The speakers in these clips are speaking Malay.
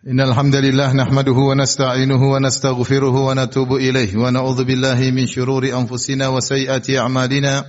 Innal hamdalillah nahmaduhu wa nasta'inuhu wa nastaghfiruhu wa natubu ilayhi wa na'udzu billahi min shururi anfusina wa sayyiati a'malina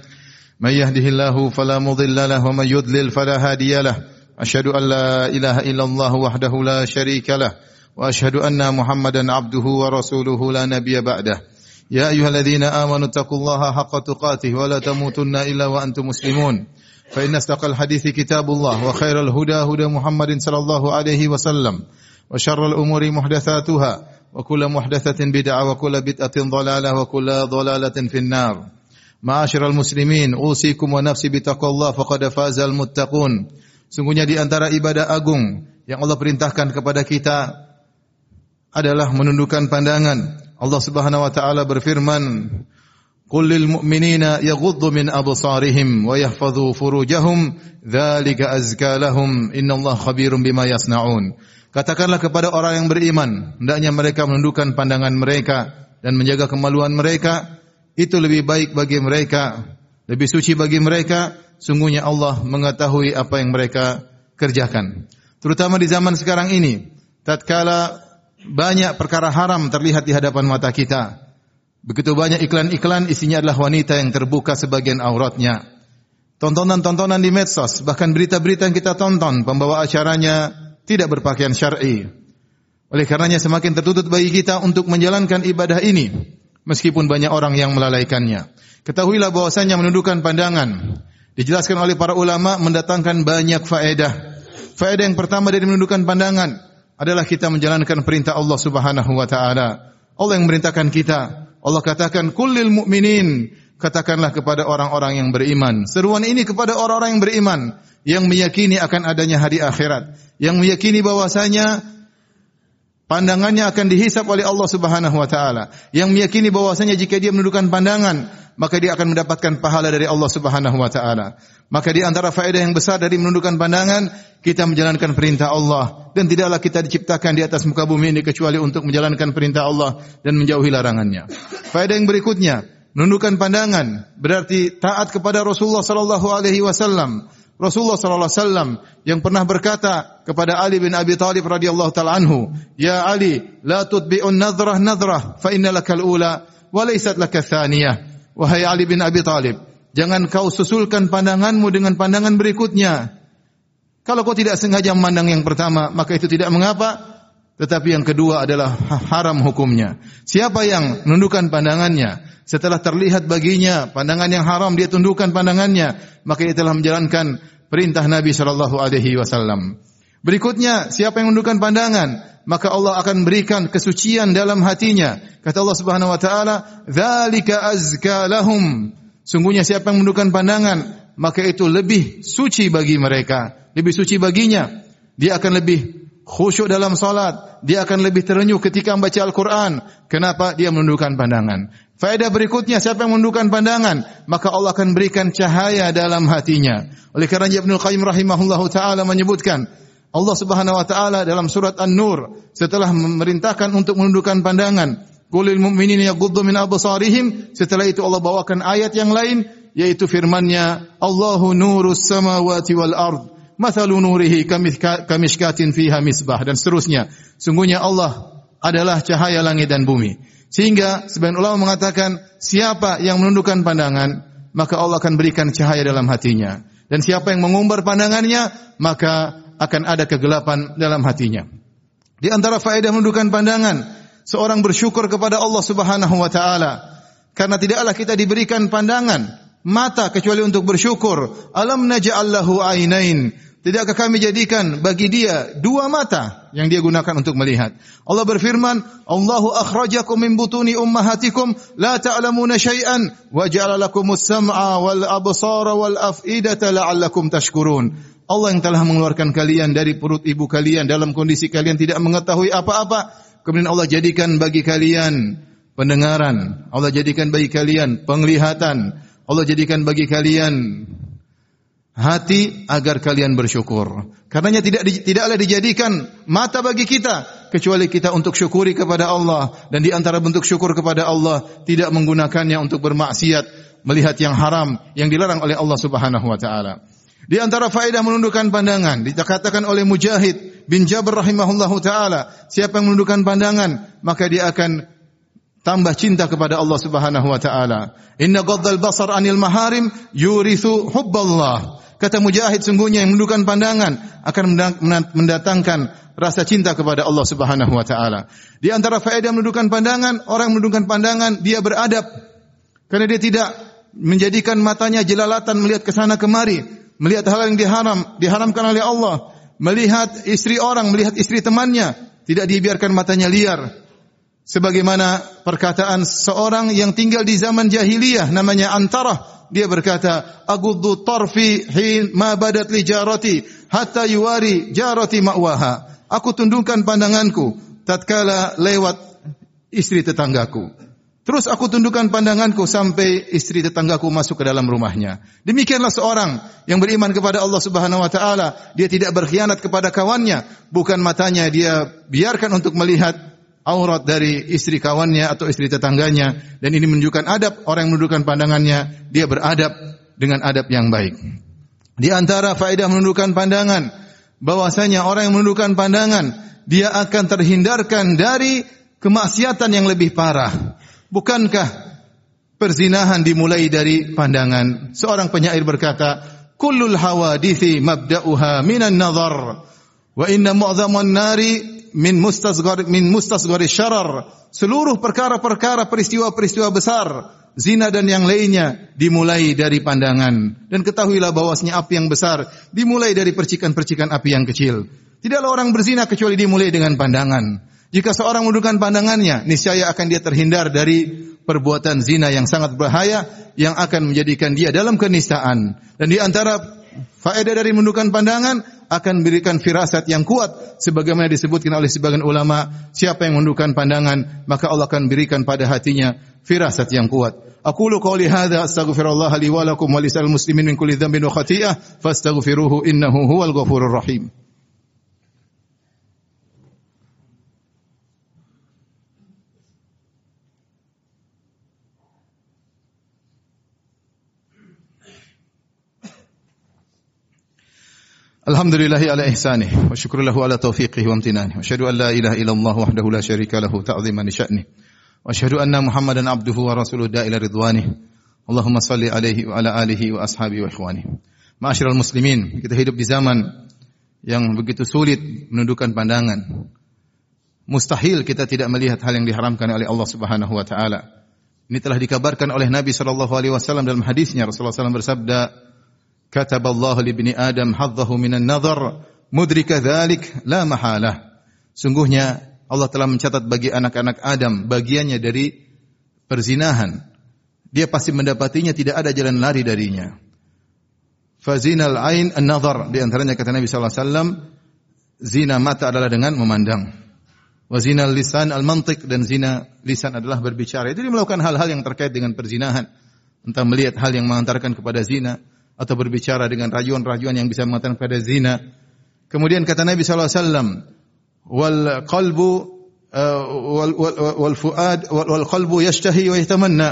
may yahdihillahu fala mudilla lahu wa may yudlil fala hadiya lahu asyhadu an la ilaha illallah wahdahu la syarika lahu wa asyhadu anna muhammadan abduhu wa rasuluhu la nabiyya ba'dahu ya ayyuhalladzina amanu taqullaha haqqa tuqatih wa la tamutunna illa wa antum muslimun fa inna istaqal hadithi kitabullah wa khairal huda huda muhammadin sallallahu alaihi wasallam wa syarrul umuri muhdatsatuha wa kullu muhdatsatin bid'ah wa kullu bid'atin dhalalah wa kullu dhalalatin finnar. Ma'asyiral muslimin, usikum wa nafsi bitaqwallah faqad fazal muttaqun. Sungguhnya di antara ibadah agung yang Allah perintahkan kepada kita adalah menundukkan pandangan. Allah Subhanahu wa taala berfirman, "Qul lil mu'minina yaghuddu min absarihim wa yahfazu furujahum, dzalika azka lahum, innallaha khabirum bima yasnaun." Katakanlah kepada orang yang beriman, hendaknya mereka menundukkan pandangan mereka dan menjaga kemaluan mereka, itu lebih baik bagi mereka, lebih suci bagi mereka, sungguhnya Allah mengetahui apa yang mereka kerjakan. Terutama di zaman sekarang ini, tatkala banyak perkara haram terlihat di hadapan mata kita. Begitu banyak iklan-iklan isinya adalah wanita yang terbuka sebagian auratnya. Tontonan-tontonan di medsos, bahkan berita-berita yang kita tonton, pembawa acaranya tidak berpakaian syar'i. Oleh karenanya semakin tertuntut bagi kita untuk menjalankan ibadah ini meskipun banyak orang yang melalaikannya. Ketahuilah bahwasanya menundukkan pandangan dijelaskan oleh para ulama mendatangkan banyak faedah. Faedah yang pertama dari menundukkan pandangan adalah kita menjalankan perintah Allah Subhanahu wa taala. Allah yang merintahkan kita. Allah katakan qul lil mu'minin, katakanlah kepada orang-orang yang beriman. Seruan ini kepada orang-orang yang beriman yang meyakini akan adanya hari akhirat, yang meyakini bahwasanya pandangannya akan dihisap oleh Allah Subhanahu wa taala, yang meyakini bahwasanya jika dia menundukkan pandangan maka dia akan mendapatkan pahala dari Allah Subhanahu wa taala. Maka di antara faedah yang besar dari menundukkan pandangan, kita menjalankan perintah Allah, dan tidaklah kita diciptakan di atas muka bumi ini kecuali untuk menjalankan perintah Allah dan menjauhi larangannya. Faedah yang berikutnya, menundukkan pandangan berarti taat kepada Rasulullah sallallahu alaihi wasallam. Rasulullah sallallahu alaihi wasallam yang pernah berkata kepada Ali bin Abi Thalib radhiyallahu taala anhu, "Ya Ali, la tutbi'un nadhrah nadhrah fa inna lakal ula wa laysat lakal tsaniyah." Wahai Ali bin Abi Thalib, jangan kau susulkan pandanganmu dengan pandangan berikutnya. Kalau kau tidak sengaja memandang yang pertama, maka itu tidak mengapa, tetapi yang kedua adalah haram hukumnya. Siapa yang menundukkan pandangannya setelah terlihat baginya pandangan yang haram, dia tundukkan pandangannya, maka ia telah menjalankan perintah Nabi sallallahu alaihi wasallam. Berikutnya, siapa yang menundukkan pandangan, maka Allah akan berikan kesucian dalam hatinya. Kata Allah Subhanahu wa taala, "Dzalika azka lahum." Sungguhnya siapa yang menundukkan pandangan, maka itu lebih suci bagi mereka, lebih suci baginya. Dia akan lebih khusyuk dalam salat, dia akan lebih terenyuh ketika membaca Al-Qur'an. Kenapa? Dia menundukkan pandangan. Faedah berikutnya, siapa yang menundukkan pandangan, maka Allah akan berikan cahaya dalam hatinya. Oleh kerana Ibnu Qayyim rahimahullahu taala menyebutkan, Allah Subhanahu wa taala dalam surat An-Nur setelah memerintahkan untuk menundukkan pandangan, qulil mu'minina yaghuddu min absarihim, setelah itu Allah bawakan ayat yang lain, yaitu firman-Nya, Allahu nurus samawati wal ardh mathalu nurihi kamishkatin fiha misbah, dan seterusnya. Sungguhnya Allah adalah cahaya langit dan bumi. Sehingga sebagian ulama mengatakan siapa yang menundukkan pandangan maka Allah akan berikan cahaya dalam hatinya, dan siapa yang mengumbar pandangannya maka akan ada kegelapan dalam hatinya. Di antara faedah menundukkan pandangan, seorang bersyukur kepada Allah Subhanahu wa taala, karena tidaklah kita diberikan pandangan mata kecuali untuk bersyukur. Alam naj'al lahu ainain, tidakkah kami jadikan bagi dia dua mata yang dia gunakan untuk melihat. Allah berfirman, Allahu akhrajakum min butuni ummahatikum la ta'lamuna syai'an wa ja'ala lakumus sam'a wal absara wal af'idata la'allakum tashkurun. Allah yang telah mengeluarkan kalian dari perut ibu kalian dalam kondisi kalian tidak mengetahui apa-apa, kemudian Allah jadikan bagi kalian pendengaran, Allah jadikan bagi kalian penglihatan, Allah jadikan bagi kalian hati agar kalian bersyukur. Karenanya tidaklah dijadikan mata bagi kita kecuali kita untuk syukuri kepada Allah, dan di antara bentuk syukur kepada Allah tidak menggunakannya untuk bermaksiat, melihat yang haram yang dilarang oleh Allah Subhanahu wa taala. Di antara faedah menundukkan pandangan dikatakan oleh Mujahid, bin Jabir rahimahullahu taala, siapa yang menundukkan pandangan maka dia akan tambah cinta kepada Allah Subhanahu wa taala. Inna ghaddal basar anil maharim yurithu hubballah. Kata Mujahid, sungguhnya yang menundukkan pandangan akan mendatangkan rasa cinta kepada Allah Subhanahu wa taala. Di antara faedah menundukkan pandangan, orang yang menundukkan pandangan dia beradab. Karena dia tidak menjadikan matanya jelalatan melihat ke sana kemari, melihat hal yang diharamkan oleh Allah, melihat istri orang, melihat istri temannya, tidak dibiarkan matanya liar. Sebagaimana perkataan seorang yang tinggal di zaman jahiliyah namanya Antarah, dia berkata, "Aguddu tarfi hin ma badat li jarati hatta yuwari jarati ma'waha." Aku tundukkan pandanganku tatkala lewat istri tetanggaku. Terus aku tundukkan pandanganku sampai istri tetanggaku masuk ke dalam rumahnya. Demikianlah seorang yang beriman kepada Allah Subhanahu wa taala, dia tidak berkhianat kepada kawannya, bukan matanya dia biarkan untuk melihat aurat dari istri kawannya atau istri tetangganya, dan ini menunjukkan adab. Orang yang menundukkan pandangannya dia beradab dengan adab yang baik. Di antara faedah menundukkan pandangan bahwasanya orang yang menundukkan pandangan dia akan terhindarkan dari kemaksiatan yang lebih parah. Bukankah perzinahan dimulai dari pandangan? Seorang penyair berkata, "Kullul hawadithi mabda'uha minan nazar wa inna mu'dhaman nari min mustasghari syarar." Seluruh perkara-perkara, peristiwa-peristiwa besar, zina dan yang lainnya dimulai dari pandangan. Dan ketahuilah bahwasanya api yang besar dimulai dari percikan-percikan api yang kecil. Tidaklah orang berzina kecuali dimulai dengan pandangan. Jika seorang menundukkan pandangannya, niscaya akan dia terhindar dari perbuatan zina yang sangat bahaya yang akan menjadikan dia dalam kenistaan. Dan di antara faedah dari menundukkan pandangan akan memberikan firasat yang kuat, sebagaimana disebutkan oleh sebagian ulama, siapa yang menundukkan pandangan maka Allah akan berikan pada hatinya firasat yang kuat. Aqulu qouli hadza astaghfirullah li wa lakum wa lisal muslimin min kulli dhanbin wa khati'ah fastaghfiruhu innahu huwal ghafurur rahim. Alhamdulillahi ala ihsanih wa syukrulahu ala taufiqih wa amtinanih wa syahadu an la ilaha illallah wahdahu la syarika lahu ta'ziman li sya'nih wa syahadu anna muhammadan abduhu wa rasuluhu da'ila ridwanih. Allahumma salli alaihi wa ala alihi wa ashabihi wa ikhwanih. Ma'asyiral muslimin, kita hidup di zaman yang begitu sulit menundukkan pandangan. Mustahil kita tidak melihat hal yang diharamkan oleh Allah Subhanahu wa taala. Ini telah dikabarkan oleh Nabi sallallahu alaihi wasallam dalam hadisnya. Rasulullah sallallahu alaihi wasallam bersabda, "Kataballahu li ibni Adam hadzahu minan nazar mudrika dzalik la mahalah." Sungguhnya Allah telah mencatat bagi anak-anak Adam bagiannya dari perzinahan. Dia pasti mendapatinya, tidak ada jalan lari darinya. Fazinal ain an-nazar, di antaranya kata Nabi sallallahu alaihi wasallam, zina mata adalah dengan memandang. Wa zinal lisan al-mantiq, dan zina lisan adalah berbicara. Jadi melakukan hal-hal yang terkait dengan perzinahan, entah melihat hal yang mengantarkan kepada zina atau berbicara dengan rayuan-rayuan yang bisa mengantarkan pada zina. Kemudian kata Nabi sallallahu alaihi wasallam, "Wal qalbu wal fuad wal qalbu yashtahi wa yatamanna."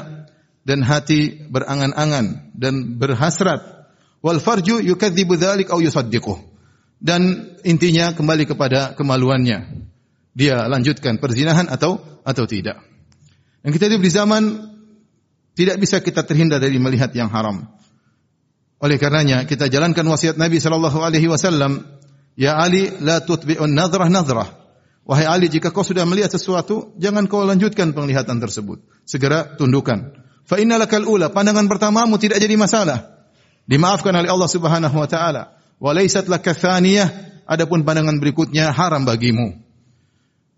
Dan hati berangan-angan dan berhasrat. "Wal farju yukadzibu dzalik aw yusaddiquh." Dan intinya kembali kepada kemaluannya. Dia lanjutkan perzinahan atau tidak. Dan kita hidup di zaman tidak bisa kita terhindar dari melihat yang haram. Oleh karenanya kita jalankan wasiat Nabi sallallahu alaihi wasallam, "Ya Ali, la tutbi'un nadrah nadrah." Wahai Ali, jika kau sudah melihat sesuatu, jangan kau lanjutkan penglihatan tersebut. Segera tundukkan. Fa innalakal ula, pandangan pertamamu tidak jadi masalah. Dimaafkan oleh Allah Subhanahu wa taala. Wa laysat lakatsaniyah, adapun pandangan berikutnya haram bagimu.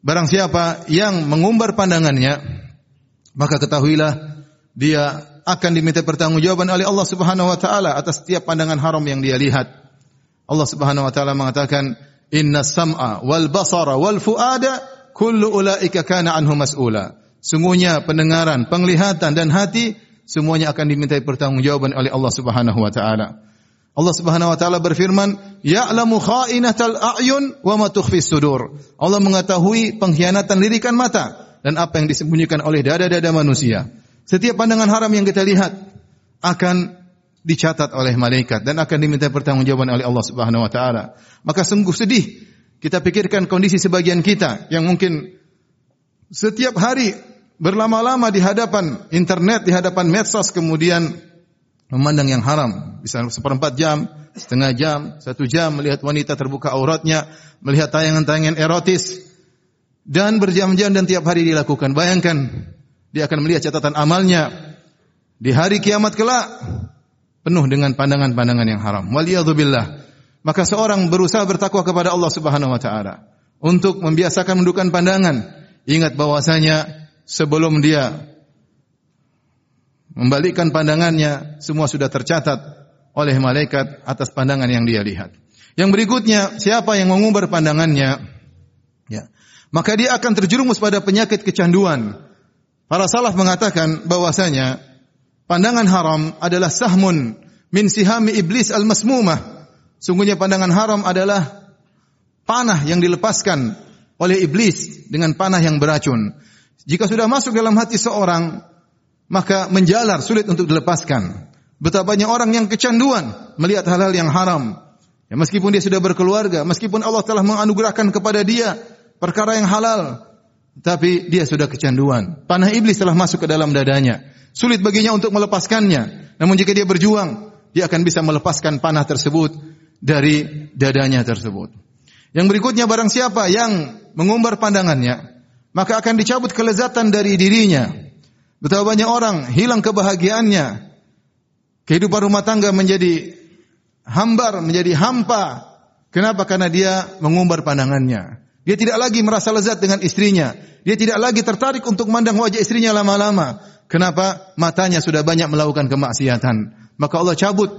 Barang siapa yang mengumbar pandangannya, maka ketahuilah dia akan diminta pertanggungjawaban oleh Allah Subhanahu wa taala atas setiap pandangan haram yang dia lihat. Allah Subhanahu wa taala mengatakan, "Innas sam'a wal basara wal fuada kullu ulaika kana anhu mas'ula." Sungguhnya pendengaran, penglihatan dan hati semuanya akan dimintai pertanggungjawaban oleh Allah Subhanahu wa taala. Allah Subhanahu wa taala berfirman, "Ya'lamu kha'inatal a'yun wa ma tukhfis sudur." Allah mengetahui pengkhianatan lirikan mata dan apa yang disembunyikan oleh dada-dada manusia. Setiap pandangan haram yang kita lihat akan dicatat oleh malaikat dan akan diminta pertanggungjawaban oleh Allah Subhanahu wa taala. Maka sungguh sedih Kita pikirkan kondisi sebagian kita yang mungkin setiap hari berlama-lama di hadapan internet, di hadapan medsos, kemudian memandang yang haram. Bisa seperempat jam, setengah jam, satu jam melihat wanita terbuka auratnya, melihat tayangan-tayangan erotis, dan berjam-jam dan tiap hari dilakukan. Bayangkan, dia akan melihat catatan amalnya di hari kiamat kelak penuh dengan pandangan-pandangan yang haram. Waliyadzubillah. Maka seorang berusaha bertakwa kepada Allah Subhanahu wa taala untuk membiasakan menundukkan pandangan. Ingat bahwasanya sebelum dia membalikkan pandangannya, semua sudah tercatat oleh malaikat atas pandangan yang dia lihat. Yang berikutnya, siapa yang mengumbar pandangannya, ya, maka dia akan terjerumus pada penyakit kecanduan. Para salaf mengatakan bahwasanya pandangan haram adalah sahmun min sihami iblis al-masmumah. Sungguhnya pandangan haram adalah panah yang dilepaskan oleh iblis dengan panah yang beracun. Jika sudah masuk dalam hati seorang, maka menjalar, sulit untuk dilepaskan. Betapa banyak orang yang kecanduan melihat hal-hal yang haram. Ya, meskipun dia sudah berkeluarga, meskipun Allah telah menganugerahkan kepada dia perkara yang halal, tapi dia sudah kecanduan. Panah iblis telah masuk ke dalam dadanya. Sulit baginya untuk melepaskannya. Namun jika dia berjuang, dia akan bisa melepaskan panah tersebut dari dadanya tersebut. Yang berikutnya, barang siapa yang mengumbar pandangannya, maka akan dicabut kelezatan dari dirinya. Betapa banyak orang hilang kebahagiaannya. Kehidupan rumah tangga menjadi hambar, menjadi hampa. Kenapa? Karena dia mengumbar pandangannya. Dia tidak lagi merasa lezat dengan istrinya. Dia tidak lagi tertarik untuk memandang wajah istrinya lama-lama. Kenapa? Matanya sudah banyak melakukan kemaksiatan. Maka Allah cabut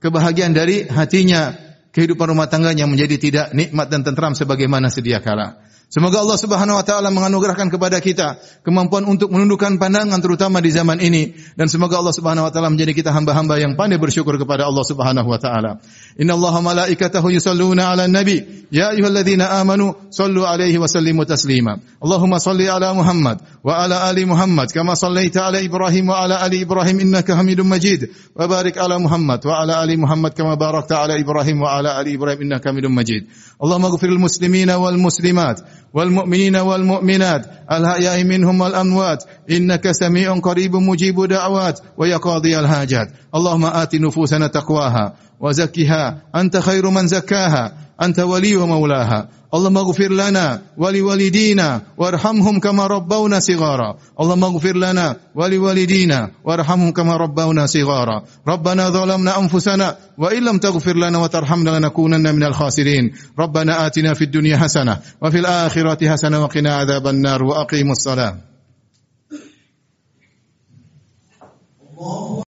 kebahagiaan dari hatinya. Kehidupan rumah tangganya menjadi tidak nikmat dan tentram sebagaimana sedia kala. Semoga Allah Subhanahu wa taala menganugerahkan kepada kita kemampuan untuk menundukkan pandangan terutama di zaman ini, dan semoga Allah Subhanahu wa taala menjadi kita hamba-hamba yang pandai bersyukur kepada Allah Subhanahu wa taala. Innallaha malaikatahu yusalluna 'alan nabi ya ayyuhalladzina amanu sallu 'alaihi wa sallimu taslima. Allahumma salli 'ala Muhammad wa 'ala ali Muhammad kama sallaita 'ala Ibrahim wa 'ala ali Ibrahim innaka Hamidum Majid wa barik 'ala Muhammad wa 'ala ali Muhammad kama barakta 'ala Ibrahim wa 'ala ali Ibrahim innaka Hamidum Majid. Allahumma ighfiril muslimina wal muslimat والمؤمنين والمؤمنات الأحياء منهم والأموات إنك سميع قريب مجيب دعوات ويقضي الحاجات اللهم آت نفوسنا تقواها وزكها أنت خير من زكاها أنت ولي ومولاها اللهم اغفر لنا ولوالدينا وارحمهم كما ربونا صغارا اللهم اغفر لنا ولوالدينا وارحمهم كما ربونا صغارا ربنا ظلمنا أنفسنا وإن لم تغفر لنا وترحمنا لنكونن من الخاسرين ربنا آتنا في الدنيا حسنة وفي الآخرة حسنة وقنا عذاب النار وأقيموا الصلاة